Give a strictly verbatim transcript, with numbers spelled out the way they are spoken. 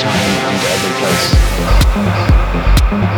time and every place.